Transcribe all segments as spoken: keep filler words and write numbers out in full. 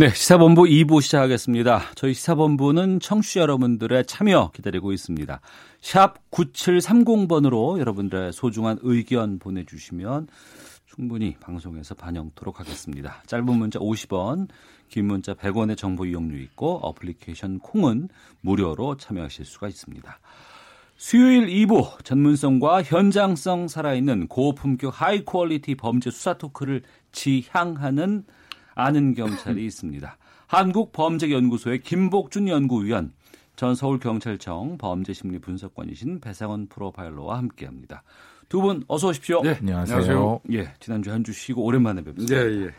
네, 시사본부 이 부 시작하겠습니다. 저희 시사본부는 청취자 여러분들의 참여 기다리고 있습니다. 샵 구칠삼공 번으로 여러분들의 소중한 의견 보내주시면 충분히 방송에서 반영토록 하겠습니다. 짧은 문자 오십 원, 긴 문자 백 원의 정보 이용료 있고 어플리케이션 콩은 무료로 참여하실 수가 있습니다. 수요일 이 부 전문성과 현장성 살아있는 고품격 하이 퀄리티 범죄 수사 토크를 지향하는 아는 경찰이 있습니다. 한국범죄연구소의 김복준 연구위원, 전 서울경찰청 범죄심리분석관이신 배상원 프로파일러와 함께합니다. 두 분 어서 오십시오. 네, 안녕하세요. 안녕하세요. 예, 지난주 한 주 쉬고 오랜만에 뵙습니다. 네, 예.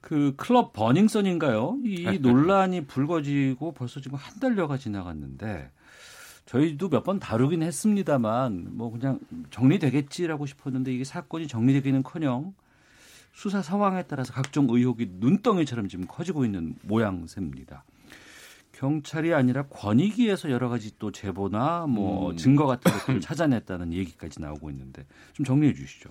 그 클럽 버닝썬인가요? 이 논란이 불거지고 벌써 지금 한 달여가 지나갔는데 저희도 몇 번 다루긴 했습니다만 뭐 그냥 정리되겠지라고 싶었는데 이게 사건이 정리되기는커녕 수사 상황에 따라서 각종 의혹이 눈덩이처럼 지금 커지고 있는 모양새입니다. 경찰이 아니라 권익위에서 여러 가지 또 제보나 뭐 음. 증거 같은 것들을 찾아냈다는 얘기까지 나오고 있는데 좀 정리해 주시죠.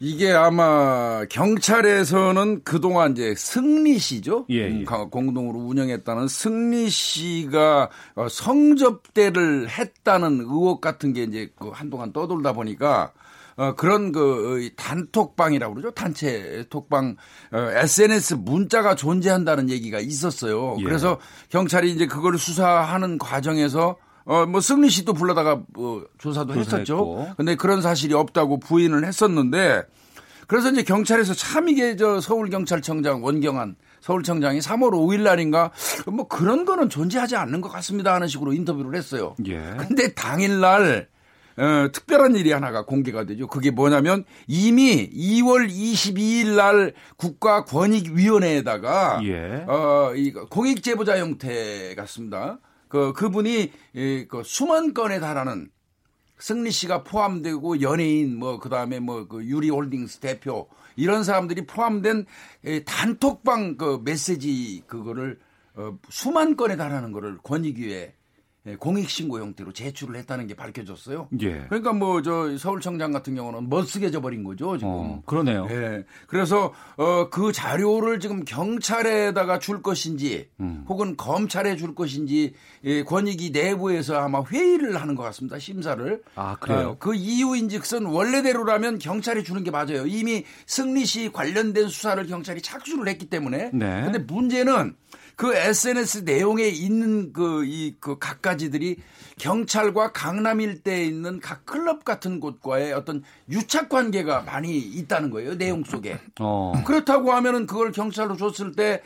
이게 아마 경찰에서는 그동안 이제 승리시죠. 예, 예. 공동으로 운영했다는 승리시가 성접대를 했다는 의혹 같은 게 이제 한동안 떠돌다 보니까 어, 그런 그 단톡방이라고 그러죠. 단체 톡방, 어, 에스엔에스 문자가 존재한다는 얘기가 있었어요. 예. 그래서 경찰이 이제 그걸 수사하는 과정에서 어, 뭐 승리 씨도 불러다가 뭐 조사도 했었죠. 근데 그런 사실이 없다고 부인을 했었는데 그래서 이제 경찰에서 참 이게 저 서울경찰청장 원경한 서울청장이 삼월 오일 날인가 뭐 그런 거는 존재하지 않는 것 같습니다 하는 식으로 인터뷰를 했어요. 예. 근데 당일 날 어, 특별한 일이 하나가 공개가 되죠. 그게 뭐냐면 이미 이월 이십이일 날 국가권익위원회에다가 예. 어, 이 공익제보자 형태 같습니다. 그, 그분이 이, 그 수만 건에 달하는 승리 씨가 포함되고 연예인 뭐 그다음에 뭐 그 유리홀딩스 대표 이런 사람들이 포함된 이 단톡방 그 메시지 그거를 어, 수만 건에 달하는 거를 권익위에 공익신고 형태로 제출을 했다는 게 밝혀졌어요. 예. 그러니까 뭐 저 서울청장 같은 경우는 멋쓰게 져버린 거죠 지금. 어, 그러네요. 예. 그래서 어, 그 자료를 지금 경찰에다가 줄 것인지 음. 혹은 검찰에 줄 것인지 예, 권익위 내부에서 아마 회의를 하는 것 같습니다. 심사를. 아 그래요. 어, 그 이유인즉슨 원래대로라면 경찰이 주는 게 맞아요. 이미 승리 씨 관련된 수사를 경찰이 착수를 했기 때문에. 네. 근데 문제는 그 에스엔에스 내용에 있는 그 이 그 각가지들이 경찰과 강남 일대에 있는 각 클럽 같은 곳과의 어떤 유착 관계가 많이 있다는 거예요. 내용 속에. 어. 그렇다고 하면은 그걸 경찰로 줬을 때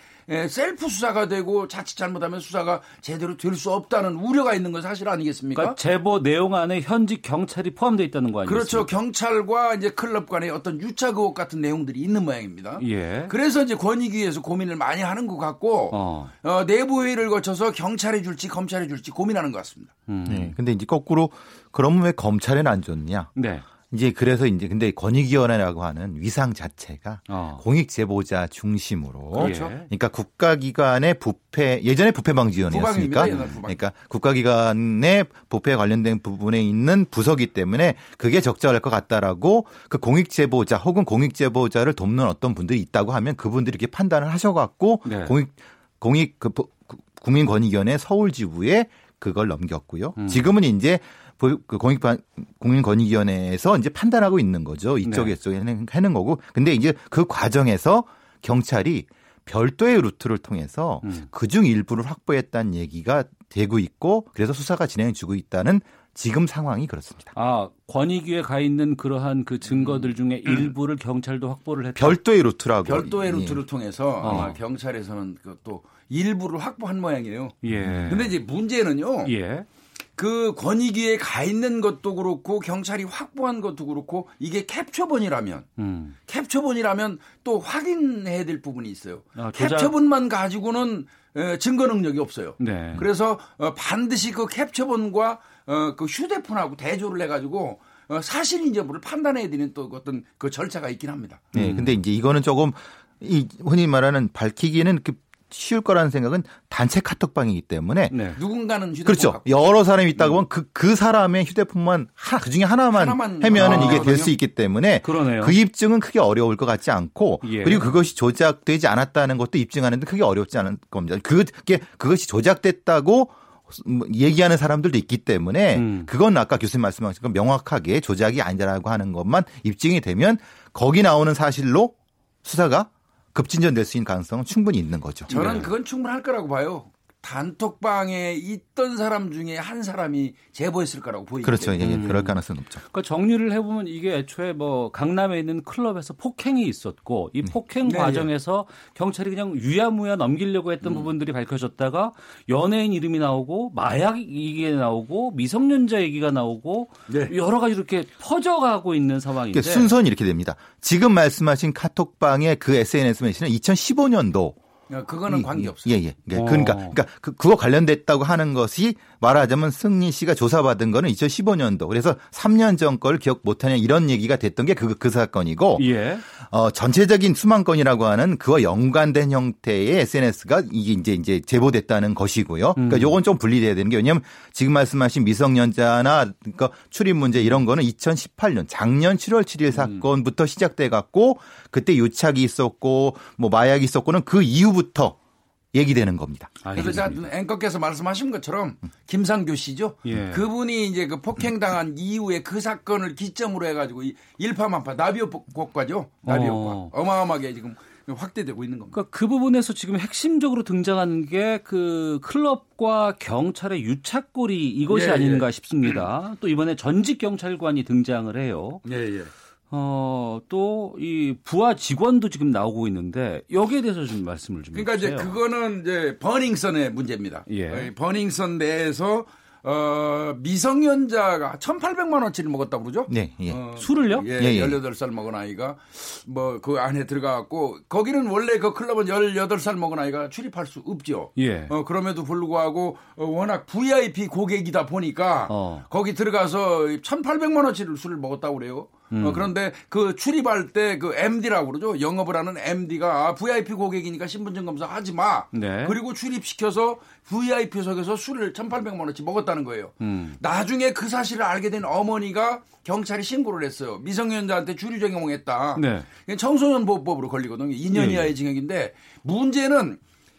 셀프 수사가 되고 자칫 잘못하면 수사가 제대로 될 수 없다는 우려가 있는 건 사실 아니겠습니까? 그러니까 제보 내용 안에 현직 경찰이 포함되어 있다는 거 아니에요? 그렇죠. 경찰과 이제 클럽 간의 어떤 유착 의혹 같은 내용들이 있는 모양입니다. 예. 그래서 이제 권익위에서 고민을 많이 하는 것 같고 어. 어, 내부회의를 거쳐서 경찰이 줄지 검찰이 줄지 고민하는 것 같습니다. 그런데 음. 네. 이제 거꾸로 그럼 왜 검찰에는 안 줬냐? 네. 이제 그래서 이제 근데 권익위원회라고 하는 위상 자체가 어. 공익 제보자 중심으로 그렇죠. 그러니까 국가기관의 부패 예전에 부패방지위원회였으니까 부방입니다, 그러니까 국가기관의 부패에 관련된 부분에 있는 부서기 때문에 그게 적절할 것 같다라고 그 공익 제보자 혹은 공익 제보자를 돕는 어떤 분들이 있다고 하면 그분들이 이렇게 판단을 하셔갖고 네. 공익 공익 그 국민권익위원회 서울지부에 그걸 넘겼고요. 음. 지금은 이제 그 공익 공익권익위원회에서 이제 판단하고 있는 거죠. 이쪽에 이쪽에 네. 하는 거고. 근데 이제 그 과정에서 경찰이 별도의 루트를 통해서 음. 그중 일부를 확보했다는 얘기가 되고 있고, 그래서 수사가 진행되고 있다는 지금 상황이 그렇습니다. 아 권익위에 가 있는 그러한 그 증거들 중에 음. 일부를 경찰도 확보를 했다. 별도의 루트라고. 별도의 루트를 예. 통해서 어. 아마 경찰에서는 그 또 일부를 확보한 모양이에요. 예. 근데 이제 문제는요. 예. 그 권익위에 가 있는 것도 그렇고 경찰이 확보한 것도 그렇고 이게 캡처본이라면 음. 캡처본이라면 또 확인해야 될 부분이 있어요. 아, 조작... 캡처본만 가지고는 증거 능력이 없어요. 네. 그래서 반드시 그 캡처본과 그 휴대폰하고 대조를 해가지고 사실인지 여부를 판단해야 되는 또 어떤 그 절차가 있긴 합니다. 네, 근데 이제 이거는 조금 이 흔히 말하는 밝히기에는 그 쉬울 거라는 생각은 단체 카톡방이기 때문에 네. 누군가는 휴대폰 그렇죠. 갖고 여러 사람이 있다 보면 음. 그, 그 사람의 휴대폰만 하, 그중에 하나만, 하나만 하면은 아, 이게 될 수 있기 때문에 그러네요. 그 입증은 크게 어려울 것 같지 않고 예. 그리고 그것이 조작되지 않았다는 것도 입증하는 데 크게 어렵지 않은 겁니다. 그게 그것이 조작됐다고 얘기하는 사람들도 있기 때문에 음. 그건 아까 교수님 말씀하신 것 명확하게 조작이 아니라고 하는 것만 입증이 되면 거기 나오는 사실로 수사가 급진전될 수 있는 가능성은 충분히 있는 거죠. 저는 그건 충분할 거라고 봐요. 단톡방에 있던 사람 중에 한 사람이 제보했을 거라고 보입니다. 그렇죠. 예, 음. 그럴 가능성은 높죠. 그러니까 정리를 해보면 이게 애초에 뭐 강남에 있는 클럽에서 폭행이 있었고 이 폭행 네. 과정에서 네. 경찰이 그냥 유야무야 넘기려고 했던 음. 부분들이 밝혀졌다가 연예인 이름이 나오고 마약 얘기가 나오고 미성년자 얘기가 나오고 네. 여러 가지 이렇게 퍼져가고 있는 상황인데 그러니까 순서는 이렇게 됩니다. 지금 말씀하신 카톡방의 그 에스엔에스 메시지는 이천십오 년도 그거는 관계없어요. 예, 예. 그러니까, 그러니까 그거 관련됐다고 하는 것이 말하자면 승리 씨가 조사받은 거는 이천십오 년도. 그래서 삼 년 전 걸 기억 못하냐 이런 얘기가 됐던 게 그, 그 사건이고 예. 어, 전체적인 수만건이라고 하는 그와 연관된 형태의 에스엔에스가 이게 이제, 이제 제보됐다는 것이고요. 그러니까 요건 좀 분리돼야 되는 게 왜냐하면 지금 말씀하신 미성년자나 그러니까 출입 문제 이런 거는 이천십팔 년 작년 칠월 칠일 사건부터 음. 시작돼 갖고 그때 유착이 있었고 뭐 마약이 있었고는 그 이후 부터 얘기되는 겁니다. 아, 그래서 제가 앵커께서 말씀하신 것처럼 김상교 씨죠. 예. 그분이 이제 그 폭행당한 이후에 그 사건을 기점으로 해가지고 일파만파 나비효과죠. 나비효과 어. 어마어마하게 지금 확대되고 있는 겁니다. 그러니까 그 부분에서 지금 핵심적으로 등장하는 게 그 클럽과 경찰의 유착고리 이것이 예, 아닌가 예. 싶습니다. 또 이번에 전직 경찰관이 등장을 해요. 예예. 예. 어, 또 이 부하 직원도 지금 나오고 있는데 여기에 대해서 좀 말씀을 좀 그러니까 해주세요. 이제 그거는 이제 버닝썬의 문제입니다. 예. 버닝썬 내에서 어, 미성년자가 천팔백만 원치를 먹었다고 그러죠? 네. 예. 어, 술을요? 예, 예, 예. 열여덟 살 먹은 아이가 뭐 그 안에 들어가고 거기는 원래 그 클럽은 열여덟 살 먹은 아이가 출입할 수 없죠. 예. 어, 그럼에도 불구하고 어, 워낙 브이아이피 고객이다 보니까 어. 거기 들어가서 천팔백만 원치를 술을 먹었다고 그래요. 음. 어, 그런데 그 출입할 때 그 엠디라고 그러죠. 영업을 하는 엠디가 아, 브이아이피 고객이니까 신분증 검사 하지 마. 네. 그리고 출입시켜서 브이아이피석에서 술을 천팔백만 원어치 먹었다는 거예요. 음. 나중에 그 사실을 알게 된 어머니가 경찰에 신고를 했어요. 미성년자한테 주류작용했다. 네. 청소년보호법으로 걸리거든요. 이 년 네. 이하의 징역인데 문제는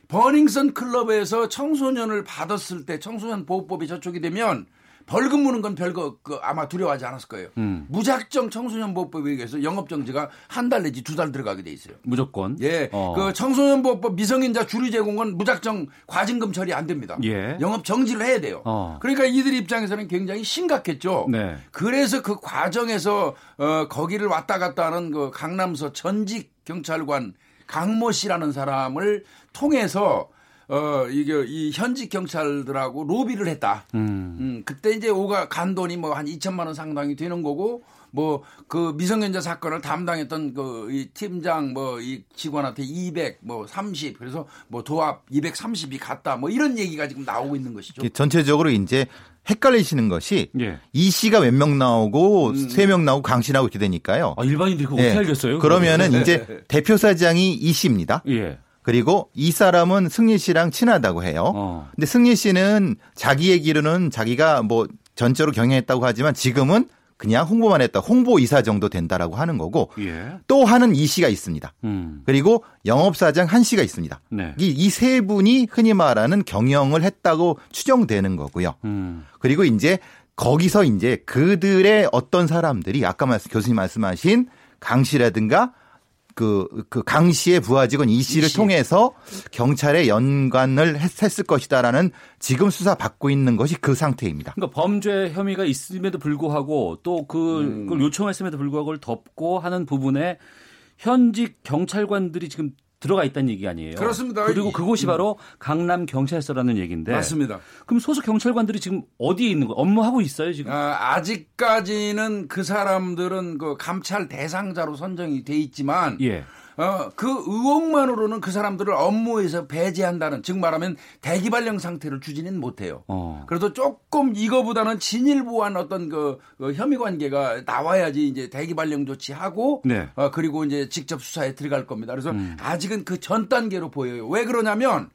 버닝썬 클럽에서 청소년을 받았을 때 청소년보호법이 저촉이 되면 벌금 무는 건 별거 그, 아마 두려워하지 않았을 거예요. 음. 무작정 청소년보호법에 의해서 영업정지가 한 달 내지 두 달 들어가게 돼 있어요. 무조건. 예. 어. 그 청소년보호법 미성인자 주류 제공은 무작정 과징금 처리 안 됩니다. 예. 영업정지를 해야 돼요. 어. 그러니까 이들 입장에서는 굉장히 심각했죠. 네. 그래서 그 과정에서 어, 거기를 왔다 갔다 하는 그 강남서 전직 경찰관 강모 씨라는 사람을 통해서 어, 이게, 이 현직 경찰들하고 로비를 했다. 음. 음, 그때 이제 오가 간 돈이 뭐 한 이천만 원 상당이 되는 거고, 뭐, 그 미성년자 사건을 담당했던 그, 이 팀장 뭐, 이 직원한테 이백, 뭐, 삼십, 그래서 뭐 도합 이백삼십이 갔다. 뭐 이런 얘기가 지금 나오고 있는 것이죠. 전체적으로 이제 헷갈리시는 것이 예. 이 씨가 몇 명 나오고 음. 세 명 나오고 강 씨 나오고 이렇게 되니까요. 아, 일반인들이 그거 네. 어떻게 알겠어요? 그러면은 네. 이제 대표사장이 이 씨입니다. 예. 그리고 이 사람은 승리 씨랑 친하다고 해요. 어. 근데 승리 씨는 자기 얘기로는 자기가 뭐 전적으로 경영했다고 하지만 지금은 그냥 홍보만 했다. 홍보이사 정도 된다라고 하는 거고 예. 또 하는 이 씨가 있습니다. 음. 그리고 영업사장 한 씨가 있습니다. 네. 이 세 분이 흔히 말하는 경영을 했다고 추정되는 거고요. 음. 그리고 이제 거기서 이제 그들의 어떤 사람들이 아까 말씀, 교수님 말씀하신 강 씨라든가 그, 그 강 씨의 부하직원 이 씨를 이 씨. 통해서 경찰에 연관을 했, 했을 것이다라는 지금 수사 받고 있는 것이 그 상태입니다. 그러니까 범죄 혐의가 있음에도 불구하고 또 그, 음. 그걸 요청했음에도 불구하고 그걸 덮고 하는 부분에 현직 경찰관들이 지금 들어가 있다는 얘기 아니에요. 그렇습니다. 그리고 그곳이 바로 강남 경찰서라는 얘기인데. 맞습니다. 그럼 소속 경찰관들이 지금 어디에 있는 거예요? 업무하고 있어요 지금? 아, 아직까지는 그 사람들은 그 감찰 대상자로 선정이 돼 있지만 예. 어, 그 의혹만으로는 그 사람들을 업무에서 배제한다는, 즉 말하면 대기발령 상태를 추진은 못해요. 어. 그래도 조금 이거보다는 진일보한 어떤 그, 그 혐의 관계가 나와야지 이제 대기발령 조치하고 네. 어, 그리고 이제 직접 수사에 들어갈 겁니다. 그래서 음. 아직은 그 전 단계로 보여요. 왜 그러냐면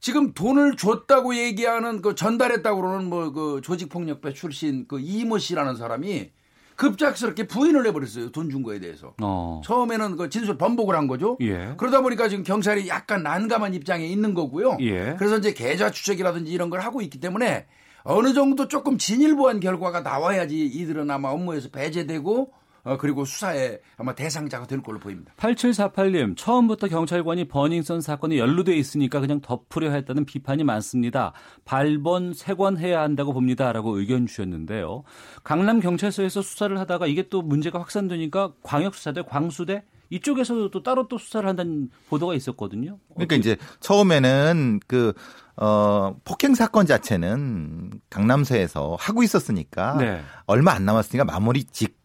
지금 돈을 줬다고 얘기하는 그 전달했다고 그러는 뭐 그 조직폭력배 출신 그 이모 씨라는 사람이 급작스럽게 부인을 해버렸어요. 돈 준 거에 대해서. 어. 처음에는 그 진술 번복을 한 거죠. 예. 그러다 보니까 지금 경찰이 약간 난감한 입장에 있는 거고요. 예. 그래서 이제 계좌 추적이라든지 이런 걸 하고 있기 때문에 어느 정도 조금 진일보한 결과가 나와야지 이들은 아마 업무에서 배제되고 어, 그리고 수사에 아마 대상자가 될 걸로 보입니다. 팔칠사팔 님, 처음부터 경찰관이 버닝썬 사건에 연루돼 있으니까 그냥 덮으려 했다는 비판이 많습니다. 발본, 세관해야 한다고 봅니다라고 의견 주셨는데요. 강남경찰서에서 수사를 하다가 이게 또 문제가 확산되니까 광역수사대, 광수대 이쪽에서도 또 따로 또 수사를 한다는 보도가 있었거든요. 그러니까 이제 처음에는 그 어, 폭행 사건 자체는 강남서에서 하고 있었으니까 네. 얼마 안 남았으니까 마무리 짓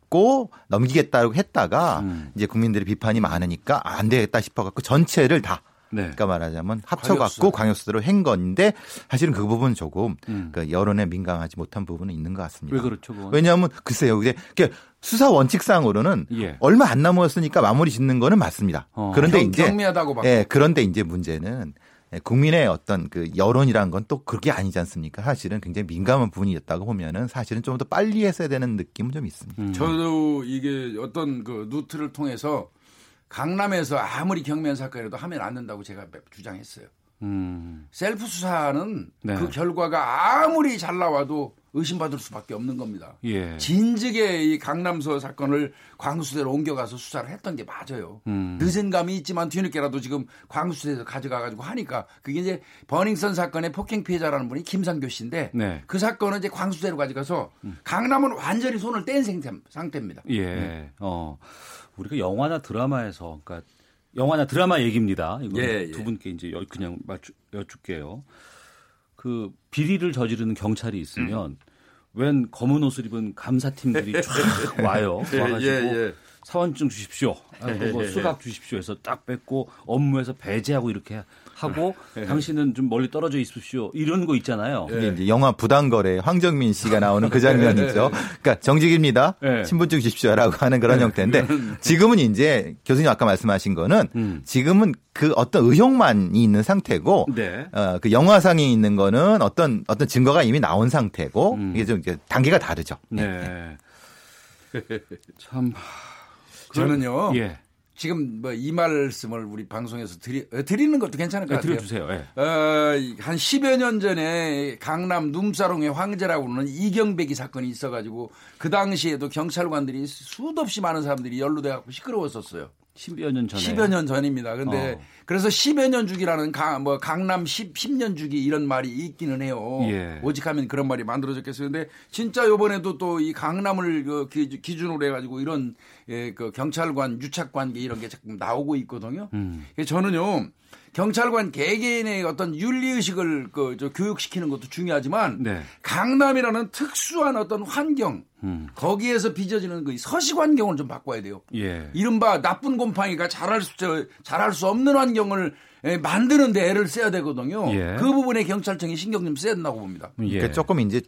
넘기겠다고 했다가 음. 이제 국민들의 비판이 많으니까 안 되겠다 싶어갖고 전체를 다 네. 그러니까 말하자면 합쳐갖고 광역수사로 한 건데 사실은 그 부분은 조금 음. 그 여론에 민감하지 못한 부분은 있는 것 같습니다. 왜 그렇죠? 그건. 왜냐하면 글쎄요, 이게 그러니까 수사 원칙상으로는 예. 얼마 안 남았으니까 마무리 짓는 거는 맞습니다. 어. 그런데 경, 이제 경미하다고 봤고. 예, 그런데 이제 문제는. 국민의 어떤 그 여론이라는 건 또 그게 아니지 않습니까? 사실은 굉장히 민감한 부분이었다고 보면은 사실은 좀 더 빨리 했어야 되는 느낌은 좀 있습니다. 음. 저도 이게 어떤 그 루트를 통해서 강남에서 아무리 경미한 사건이라도 하면 안 된다고 제가 주장했어요. 음. 셀프 수사는 네. 그 결과가 아무리 잘 나와도 의심받을 수밖에 없는 겁니다. 예. 진즉에 이 강남서 사건을 광수대로 옮겨가서 수사를 했던 게 맞아요. 음. 늦은 감이 있지만 뒤늦게라도 지금 광수대에서 가져가가지고 하니까 그게 이제 버닝썬 사건의 폭행 피해자라는 분이 김상교 씨인데 네. 그 사건은 이제 광수대로 가져가서 강남은 완전히 손을 뗀 상태입니다. 예. 네. 어. 우리가 영화나 드라마에서 그러니까 영화나 드라마 얘기입니다. 이거 예, 예. 두 분께 이제 그냥 맞추, 여쭙게요. 그 비리를 저지르는 경찰이 있으면 음. 웬 검은 옷을 입은 감사팀들이 쫙 와요. 와가지고 예, 예. 사원증 주십시오. 그리고 수갑 주십시오 해서 딱 뺏고 업무에서 배제하고 이렇게 하고 예. 당신은 좀 멀리 떨어져 있으십시오. 이런 거 있잖아요. 예. 이제 영화 부당거래 황정민 씨가 나오는 그 장면이죠. 그러니까 정직입니다. 예. 신분증 주십시오라고 하는 그런 예. 형태인데 지금은 이제 교수님 아까 말씀하신 거는 음. 지금은 그 어떤 의혹만이 있는 상태고 네. 어, 그 영화상이 있는 거는 어떤 어떤 증거가 이미 나온 상태고 음. 이게 좀 이제 단계가 다르죠. 네. 네. 참. 저는요. 예. 지금 뭐 이 말씀을 우리 방송에서 드리, 드리는 것도 괜찮을 것 같아요. 드려주세요. 예. 어, 한 십여 년 전에 강남 룸사롱의 황제라고 하는 이경배기 사건이 있어가지고 그 당시에도 경찰관들이 수도 없이 많은 사람들이 연루돼서 시끄러웠었어요. 십여 년 전에. 십여 년 전입니다. 그런데 어. 그래서 십여 년 주기라는 강, 뭐 강남 십, 십 년 주기 이런 말이 있기는 해요. 예. 오직하면 그런 말이 만들어졌겠어요. 그런데 진짜 이번에도 또 이 강남을 그 기준으로 해가지고 이런 예, 그 경찰관 유착관계 이런 게 자꾸 나오고 있거든요. 음. 저는요. 경찰관 개개인의 어떤 윤리의식을 그 저 교육시키는 것도 중요하지만 네. 강남이라는 특수한 어떤 환경 음. 거기에서 빚어지는 그 서식 환경을 좀 바꿔야 돼요. 예. 이른바 나쁜 곰팡이가 자랄 수, 자랄 수 없는 환경을 만드는 데 애를 써야 되거든요. 예. 그 부분에 경찰청이 신경 좀 써야 된다고 봅니다. 예. 그러니까 조금 이제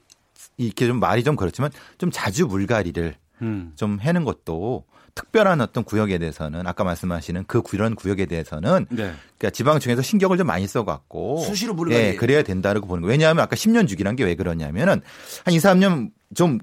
이렇게 좀 말이 좀 그렇지만 좀 자주 물갈이를 음. 좀 해는 것도 특별한 어떤 구역에 대해서는 아까 말씀하시는 그 이런 구역에 대해서는 네. 그러니까 지방청에서 신경을 좀 많이 써갖고 수시로 물갈이 예, 그래야 된다라고 보는 거예요. 왜냐하면 아까 십 년 주기란 게 왜 그러냐면은 한 이, 삼 년 좀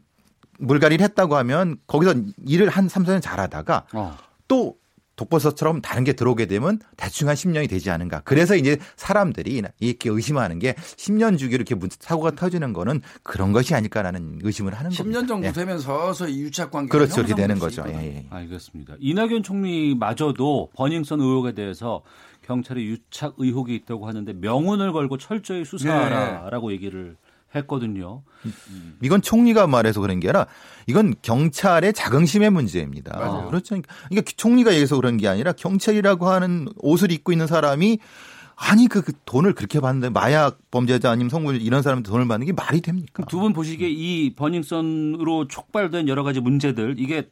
물갈이를 했다고 하면 거기서 일을 한 삼, 사 년 잘하다가 어. 또 독버섯처럼 다른 게 들어오게 되면 대충 한 십 년이 되지 않은가. 그래서 이제 사람들이 이렇게 의심하는 게 십 년 주기로 이렇게 사고가 터지는 거는 그런 것이 아닐까라는 의심을 하는 겁니다. 십 년 정도 예. 되면 서서히 유착관계가 그렇죠. 이렇게 되는 거죠. 예, 예. 알겠습니다. 이낙연 총리마저도 버닝썬 의혹에 대해서 경찰의 유착 의혹이 있다고 하는데 명운을 걸고 철저히 수사하라라고 네. 얘기를 했거든요. 이건 총리가 말해서 그런 게 아니라 이건 경찰의 자긍심의 문제입니다. 맞아요. 그렇죠. 그러니까 총리가 얘기해서 그런 게 아니라 경찰이라고 하는 옷을 입고 있는 사람이 아니 그, 그 돈을 그렇게 받는데 마약 범죄자 아니면 성범죄 이런 사람한테 돈을 받는 게 말이 됩니까? 두 분 보시기에 이 버닝썬으로 촉발된 여러 가지 문제들 이게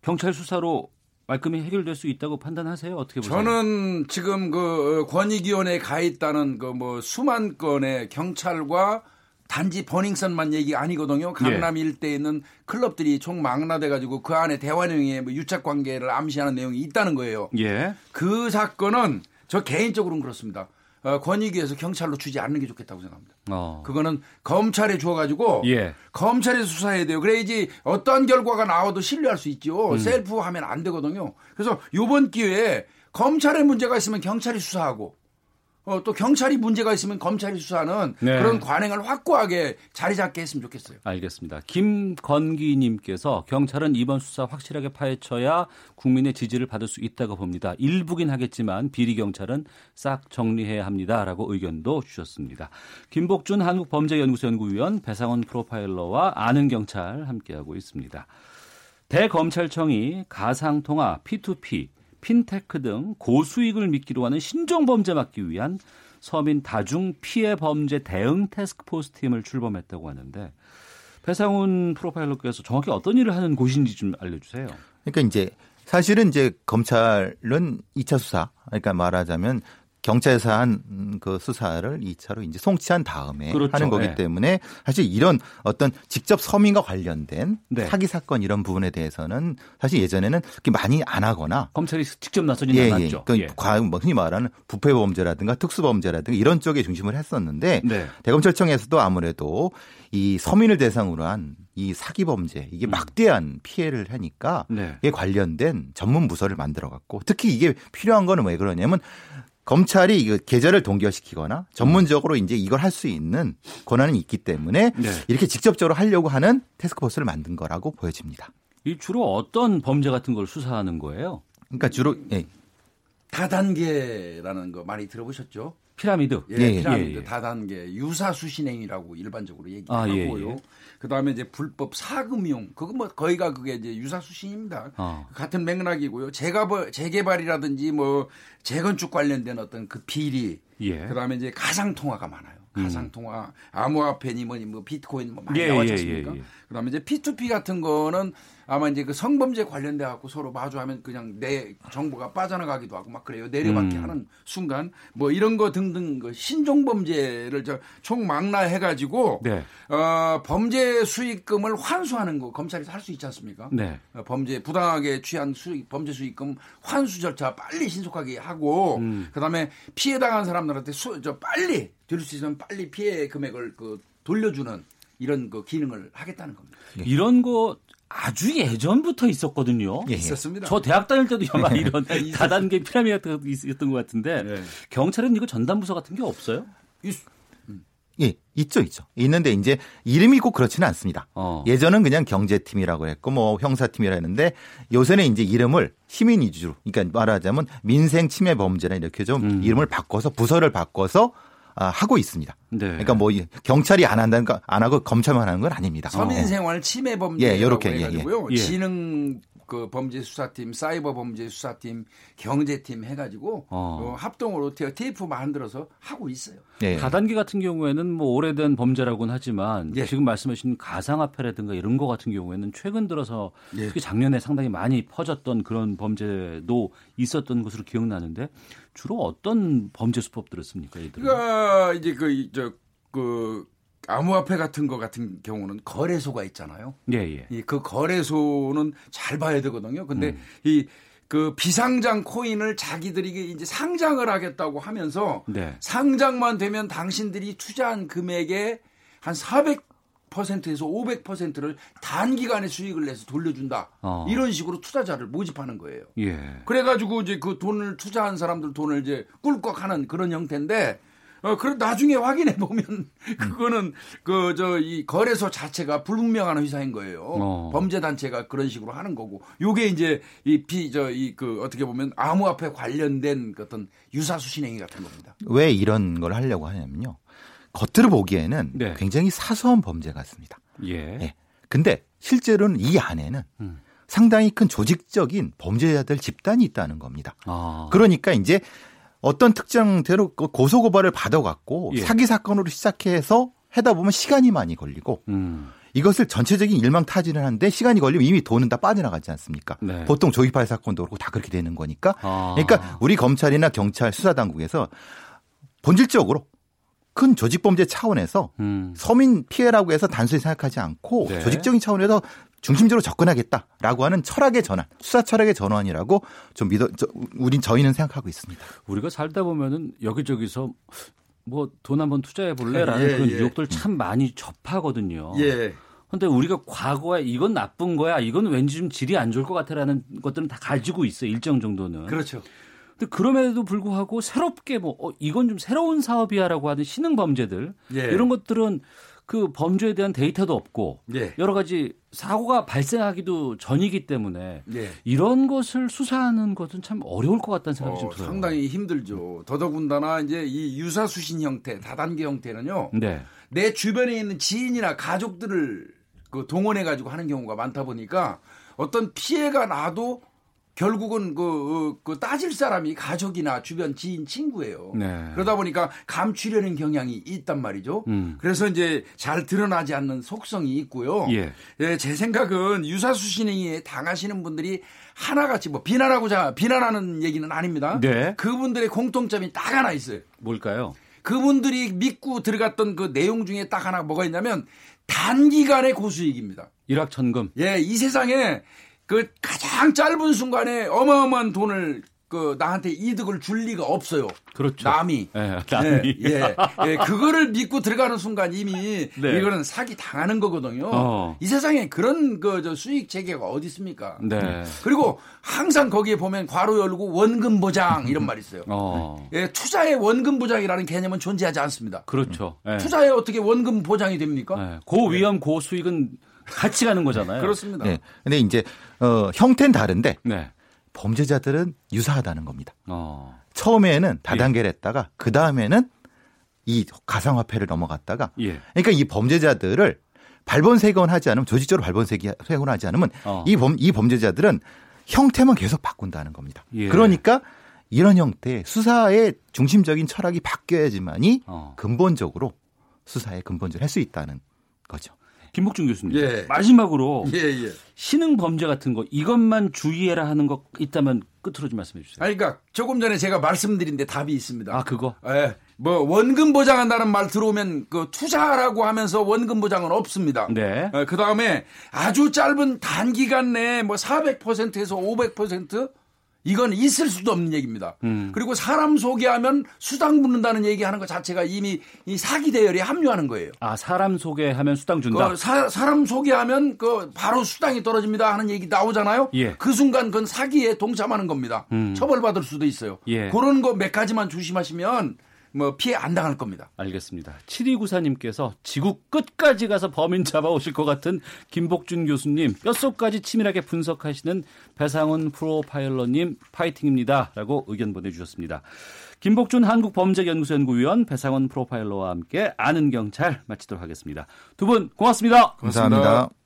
경찰 수사로 말끔히 해결될 수 있다고 판단하세요? 어떻게 보세요? 저는 지금 그 권익위원회에 가 있다는 그 뭐 수만 건의 경찰과 단지 버닝썬만 얘기가 아니거든요. 강남 예. 일대에 있는 클럽들이 총망라돼 가지고 그 안에 대환영의 뭐 유착관계를 암시하는 내용이 있다는 거예요. 예. 그 사건은 저 개인적으로는 그렇습니다. 어, 권익위에서 경찰로 주지 않는 게 좋겠다고 생각합니다. 어. 그거는 검찰에 주어가지고 예. 검찰에 수사해야 돼요. 그래야지 어떠한 결과가 나와도 신뢰할 수 있죠. 음. 셀프하면 안 되거든요. 그래서 이번 기회에 검찰에 문제가 있으면 경찰이 수사하고 어, 또 경찰이 문제가 있으면 검찰이 수사하는 네. 그런 관행을 확고하게 자리 잡게 했으면 좋겠어요. 알겠습니다. 김건기님께서 경찰은 이번 수사 확실하게 파헤쳐야 국민의 지지를 받을 수 있다고 봅니다. 일부긴 하겠지만 비리 경찰은 싹 정리해야 합니다라고 의견도 주셨습니다. 김복준 한국범죄연구소 연구위원, 배상원 프로파일러와 아는 경찰 함께하고 있습니다. 대검찰청이 가상통화 피투피 핀테크 등 고수익을 미끼로 하는 신종범죄 막기 위한 서민 다중 피해 범죄 대응 태스크포스 팀을 출범했다고 하는데 배상훈 프로파일러께서 정확히 어떤 일을 하는 곳인지 좀 알려주세요. 그러니까 이제 사실은 이제 검찰은 이 차 수사, 그러니까 말하자면 경찰에서 한 그 수사를 이 차로 이제 송치한 다음에 그렇죠. 하는 거기 때문에 네. 사실 이런 어떤 직접 서민과 관련된 네. 사기 사건 이런 부분에 대해서는 사실 예전에는 그렇게 많이 안 하거나 검찰이 직접 나서진 예, 않았죠. 예. 그러니까 예. 흔히 말하는 부패 범죄라든가 특수 범죄라든가 이런 쪽에 중심을 했었는데 네. 대검찰청에서도 아무래도 이 서민을 대상으로 한 이 사기 범죄 이게 막대한 피해를 하니까 네. 이게 관련된 전문 부서를 만들어갖고 특히 이게 필요한 거는 왜 그러냐면 검찰이 이거 계좌를 동결시키거나 전문적으로 이제 이걸 할 수 있는 권한이 있기 때문에 네. 이렇게 직접적으로 하려고 하는 태스크포스를 만든 거라고 보여집니다. 이 주로 어떤 범죄 같은 걸 수사하는 거예요? 그러니까 주로 예. 다단계라는 거 많이 들어보셨죠? 피라미드. 예, 예, 피라미드. 예, 예. 다단계. 유사 수신행위라고 일반적으로 얘기하고요. 아, 예, 예. 그다음에 이제 불법 사금융. 그거 뭐 거의가 그게 이제 유사 수신입니다. 어. 같은 맥락이고요. 재개발, 재개발이라든지 뭐 재건축 관련된 어떤 그 비리. 예. 그다음에 이제 가상 통화가 많아요. 가상 통화. 음. 암호화폐니 뭐니 뭐 비트코인 뭐 많이 예, 나왔지 않습니까? 예, 예, 예. 그다음에 이제 피투피 같은 거는 아마 이제 그 성범죄 관련돼 갖고 서로 마주하면 그냥 내 정보가 빠져나가기도 하고 막 그래요. 내려받게 음. 하는 순간 뭐 이런 거 등등 그 신종범죄를 저 총망라해 가지고 네. 어, 범죄 수익금을 환수하는 거 검찰이 할 수 있지 않습니까? 네. 어, 범죄 부당하게 취한 수익, 범죄 수익금 환수 절차 빨리 신속하게 하고 음. 그다음에 피해 당한 사람들한테 수, 저 빨리 들을 수 있으면 빨리 피해 금액을 그 돌려주는 이런 그 기능을 하겠다는 겁니다. 네. 이런 거 아주 예전부터 있었거든요. 예, 있었습니다. 저 대학 다닐 때도 아마 이런 다단계 피라미드 같은 거 있었던 것 같은데 네. 경찰은 이거 전담부서 같은 게 없어요? 있, 음. 예, 있죠, 있죠. 있는데 이제 이름이 꼭 그렇지는 않습니다. 어. 예전은 그냥 경제팀이라고 했고 뭐 형사팀이라 했는데 요새는 이제 이름을 시민 위주로, 그러니까 말하자면 민생 침해 범죄나 이렇게 좀 음. 이름을 바꿔서 부서를 바꿔서 아, 하고 있습니다. 네. 그러니까 뭐 경찰이 안 한다는 거, 안 하고 검찰만 하는 건 아닙니다. 서민생활 침해 범죄 이렇게 예, 해가지고요. 예. 지능 그 범죄 수사팀, 사이버 범죄 수사팀, 경제팀 해가지고 어. 어, 합동으로 테이프 만들어서 하고 있어요. 예. 다단계 같은 경우에는 뭐 오래된 범죄라고는 하지만 예. 지금 말씀하신 가상화폐라든가 이런 거 같은 경우에는 최근 들어서 예. 특히 작년에 상당히 많이 퍼졌던 그런 범죄도 있었던 것으로 기억나는데 주로 어떤 범죄 수법들을 씁니까? 얘들은? 그러니까 이제 그 저 그. 암호화폐 같은 거 같은 경우는 거래소가 있잖아요. 예, 예. 이 그 거래소는 잘 봐야 되거든요. 근데 음. 이 그 비상장 코인을 자기들이 이제 상장을 하겠다고 하면서 네. 상장만 되면 당신들이 투자한 금액의 한 사백 퍼센트에서 오백 퍼센트를 단기간에 수익을 내서 돌려준다. 어. 이런 식으로 투자자를 모집하는 거예요. 예. 그래가지고 이제 그 돈을 투자한 사람들 돈을 이제 꿀꺽하는 그런 형태인데 어, 그럼 나중에 확인해 보면 그거는 그 저 이 거래소 자체가 불분명한 회사인 거예요. 어. 범죄 단체가 그런 식으로 하는 거고. 요게 이제 이 비 저 이 그 어떻게 보면 암호화폐 관련된 어떤 유사 수신행위 같은 겁니다. 왜 이런 걸 하려고 하냐면요. 겉으로 보기에는 네. 굉장히 사소한 범죄 같습니다. 예. 예. 근데 실제로는 이 안에는 음. 상당히 큰 조직적인 범죄자들 집단이 있다는 겁니다. 아. 그러니까 이제 어떤 특정 형태로 고소고발을 받아갖고 예. 사기 사건으로 시작해서 하다 보면 시간이 많이 걸리고 음. 이것을 전체적인 일망타진을 하는데 시간이 걸리면 이미 돈은 다 빠져나가지 않습니까? 네. 보통 조기파일 사건도 그렇고 다 그렇게 되는 거니까. 아. 그러니까 우리 검찰이나 경찰 수사당국에서 본질적으로 큰 조직범죄 차원에서 음. 서민 피해라고 해서 단순히 생각하지 않고 네. 조직적인 차원에서 중심적으로 접근하겠다라고 하는 철학의 전환, 수사 철학의 전환이라고 좀 믿어, 저, 우린 저희는 생각하고 있습니다. 우리가 살다 보면은 여기저기서 뭐 돈 한번 투자해 볼래라는 예, 그런 예. 유혹들 참 많이 접하거든요. 예. 근데 우리가 과거에 이건 나쁜 거야, 이건 왠지 좀 질이 안 좋을 것 같아라는 것들은 다 가지고 있어요. 일정 정도는. 그렇죠. 근데 그럼에도 불구하고 새롭게 뭐 어, 이건 좀 새로운 사업이야라고 하는 신흥 범죄들 예. 이런 것들은 그 범죄에 대한 데이터도 없고 예. 여러 가지 사고가 발생하기도 전이기 때문에 예. 이런 것을 수사하는 것은 참 어려울 것 같다는 생각이 어, 좀 들어요. 상당히 힘들죠. 더더군다나 이제 이 유사 수신 형태, 다단계 형태는요. 네. 내 주변에 있는 지인이나 가족들을 그 동원해 가지고 하는 경우가 많다 보니까 어떤 피해가 나도 결국은 그, 그 따질 사람이 가족이나 주변 지인 친구예요. 네. 그러다 보니까 감추려는 경향이 있단 말이죠. 음. 그래서 이제 잘 드러나지 않는 속성이 있고요. 예. 예, 제 생각은 유사수신행위에 당하시는 분들이 하나같이 뭐 비난하고자 비난하는 얘기는 아닙니다. 네. 그분들의 공통점이 딱 하나 있어요. 뭘까요? 그분들이 믿고 들어갔던 그 내용 중에 딱 하나 뭐가 있냐면 단기간의 고수익입니다. 일확천금. 예, 이 세상에 그 가장 짧은 순간에 어마어마한 돈을 그 나한테 이득을 줄 리가 없어요. 그렇죠. 남이. 네, 남이. 예, 예, 예. 그거를 믿고 들어가는 순간 이미 네. 이거는 사기 당하는 거거든요. 어. 이 세상에 그런 그 저 수익 재개가 어디 있습니까? 네. 그리고 항상 거기에 보면 괄호 열고 원금 보장 이런 말이 있어요. 어. 예, 투자의 원금 보장이라는 개념은 존재하지 않습니다. 그렇죠. 예. 투자에 어떻게 원금 보장이 됩니까? 예. 고위험 고수익은 같이 가는 거잖아요. 그렇습니다. 네. 근데 이제 어, 형태는 다른데 네. 범죄자들은 유사하다는 겁니다. 어. 처음에는 다단계를 예. 했다가 그 다음에는 이 가상화폐를 넘어갔다가 예. 그러니까 이 범죄자들을 발본색원 하지 않으면 조직적으로 발본색원 하지 않으면 어. 이, 범, 이 범죄자들은 형태만 계속 바꾼다는 겁니다. 예. 그러니까 이런 형태의 수사의 중심적인 철학이 바뀌어야지만이 어. 근본적으로 수사에 근본적으로 할 수 있다는 거죠. 김복준 교수님. 예. 마지막으로 예, 예. 신흥 범죄 같은 거 이것만 주의해라 하는 거 있다면 끝으로 좀 말씀해 주세요. 아니, 그러니까 조금 전에 제가 말씀드린 데 답이 있습니다. 아, 그거? 예. 뭐 원금 보장한다는 말 들어오면 그 투자라고 하면서 원금 보장은 없습니다. 네. 예, 그다음에 아주 짧은 단기간 내에 뭐 사백 퍼센트에서 오백 퍼센트 이건 있을 수도 없는 얘기입니다. 음. 그리고 사람 소개하면 수당 붙는다는 얘기하는 것 자체가 이미 이 사기 대열에 합류하는 거예요. 아, 사람 소개하면 수당 준다. 그 사, 사람 소개하면 그 바로 수당이 떨어집니다 하는 얘기 나오잖아요. 예. 그 순간 그건 사기에 동참하는 겁니다. 음. 처벌받을 수도 있어요. 예. 그런 거 몇 가지만 조심하시면 뭐 피해 안 당할 겁니다. 알겠습니다. 칠이구사님께서 지구 끝까지 가서 범인 잡아오실 것 같은 김복준 교수님, 뼛속까지 치밀하게 분석하시는 배상훈 프로파일러님 파이팅입니다. 라고 의견 보내주셨습니다. 김복준 한국범죄연구소 연구위원, 배상훈 프로파일러와 함께 아는 경찰 마치도록 하겠습니다. 두 분 고맙습니다. 감사합니다. 고맙습니다.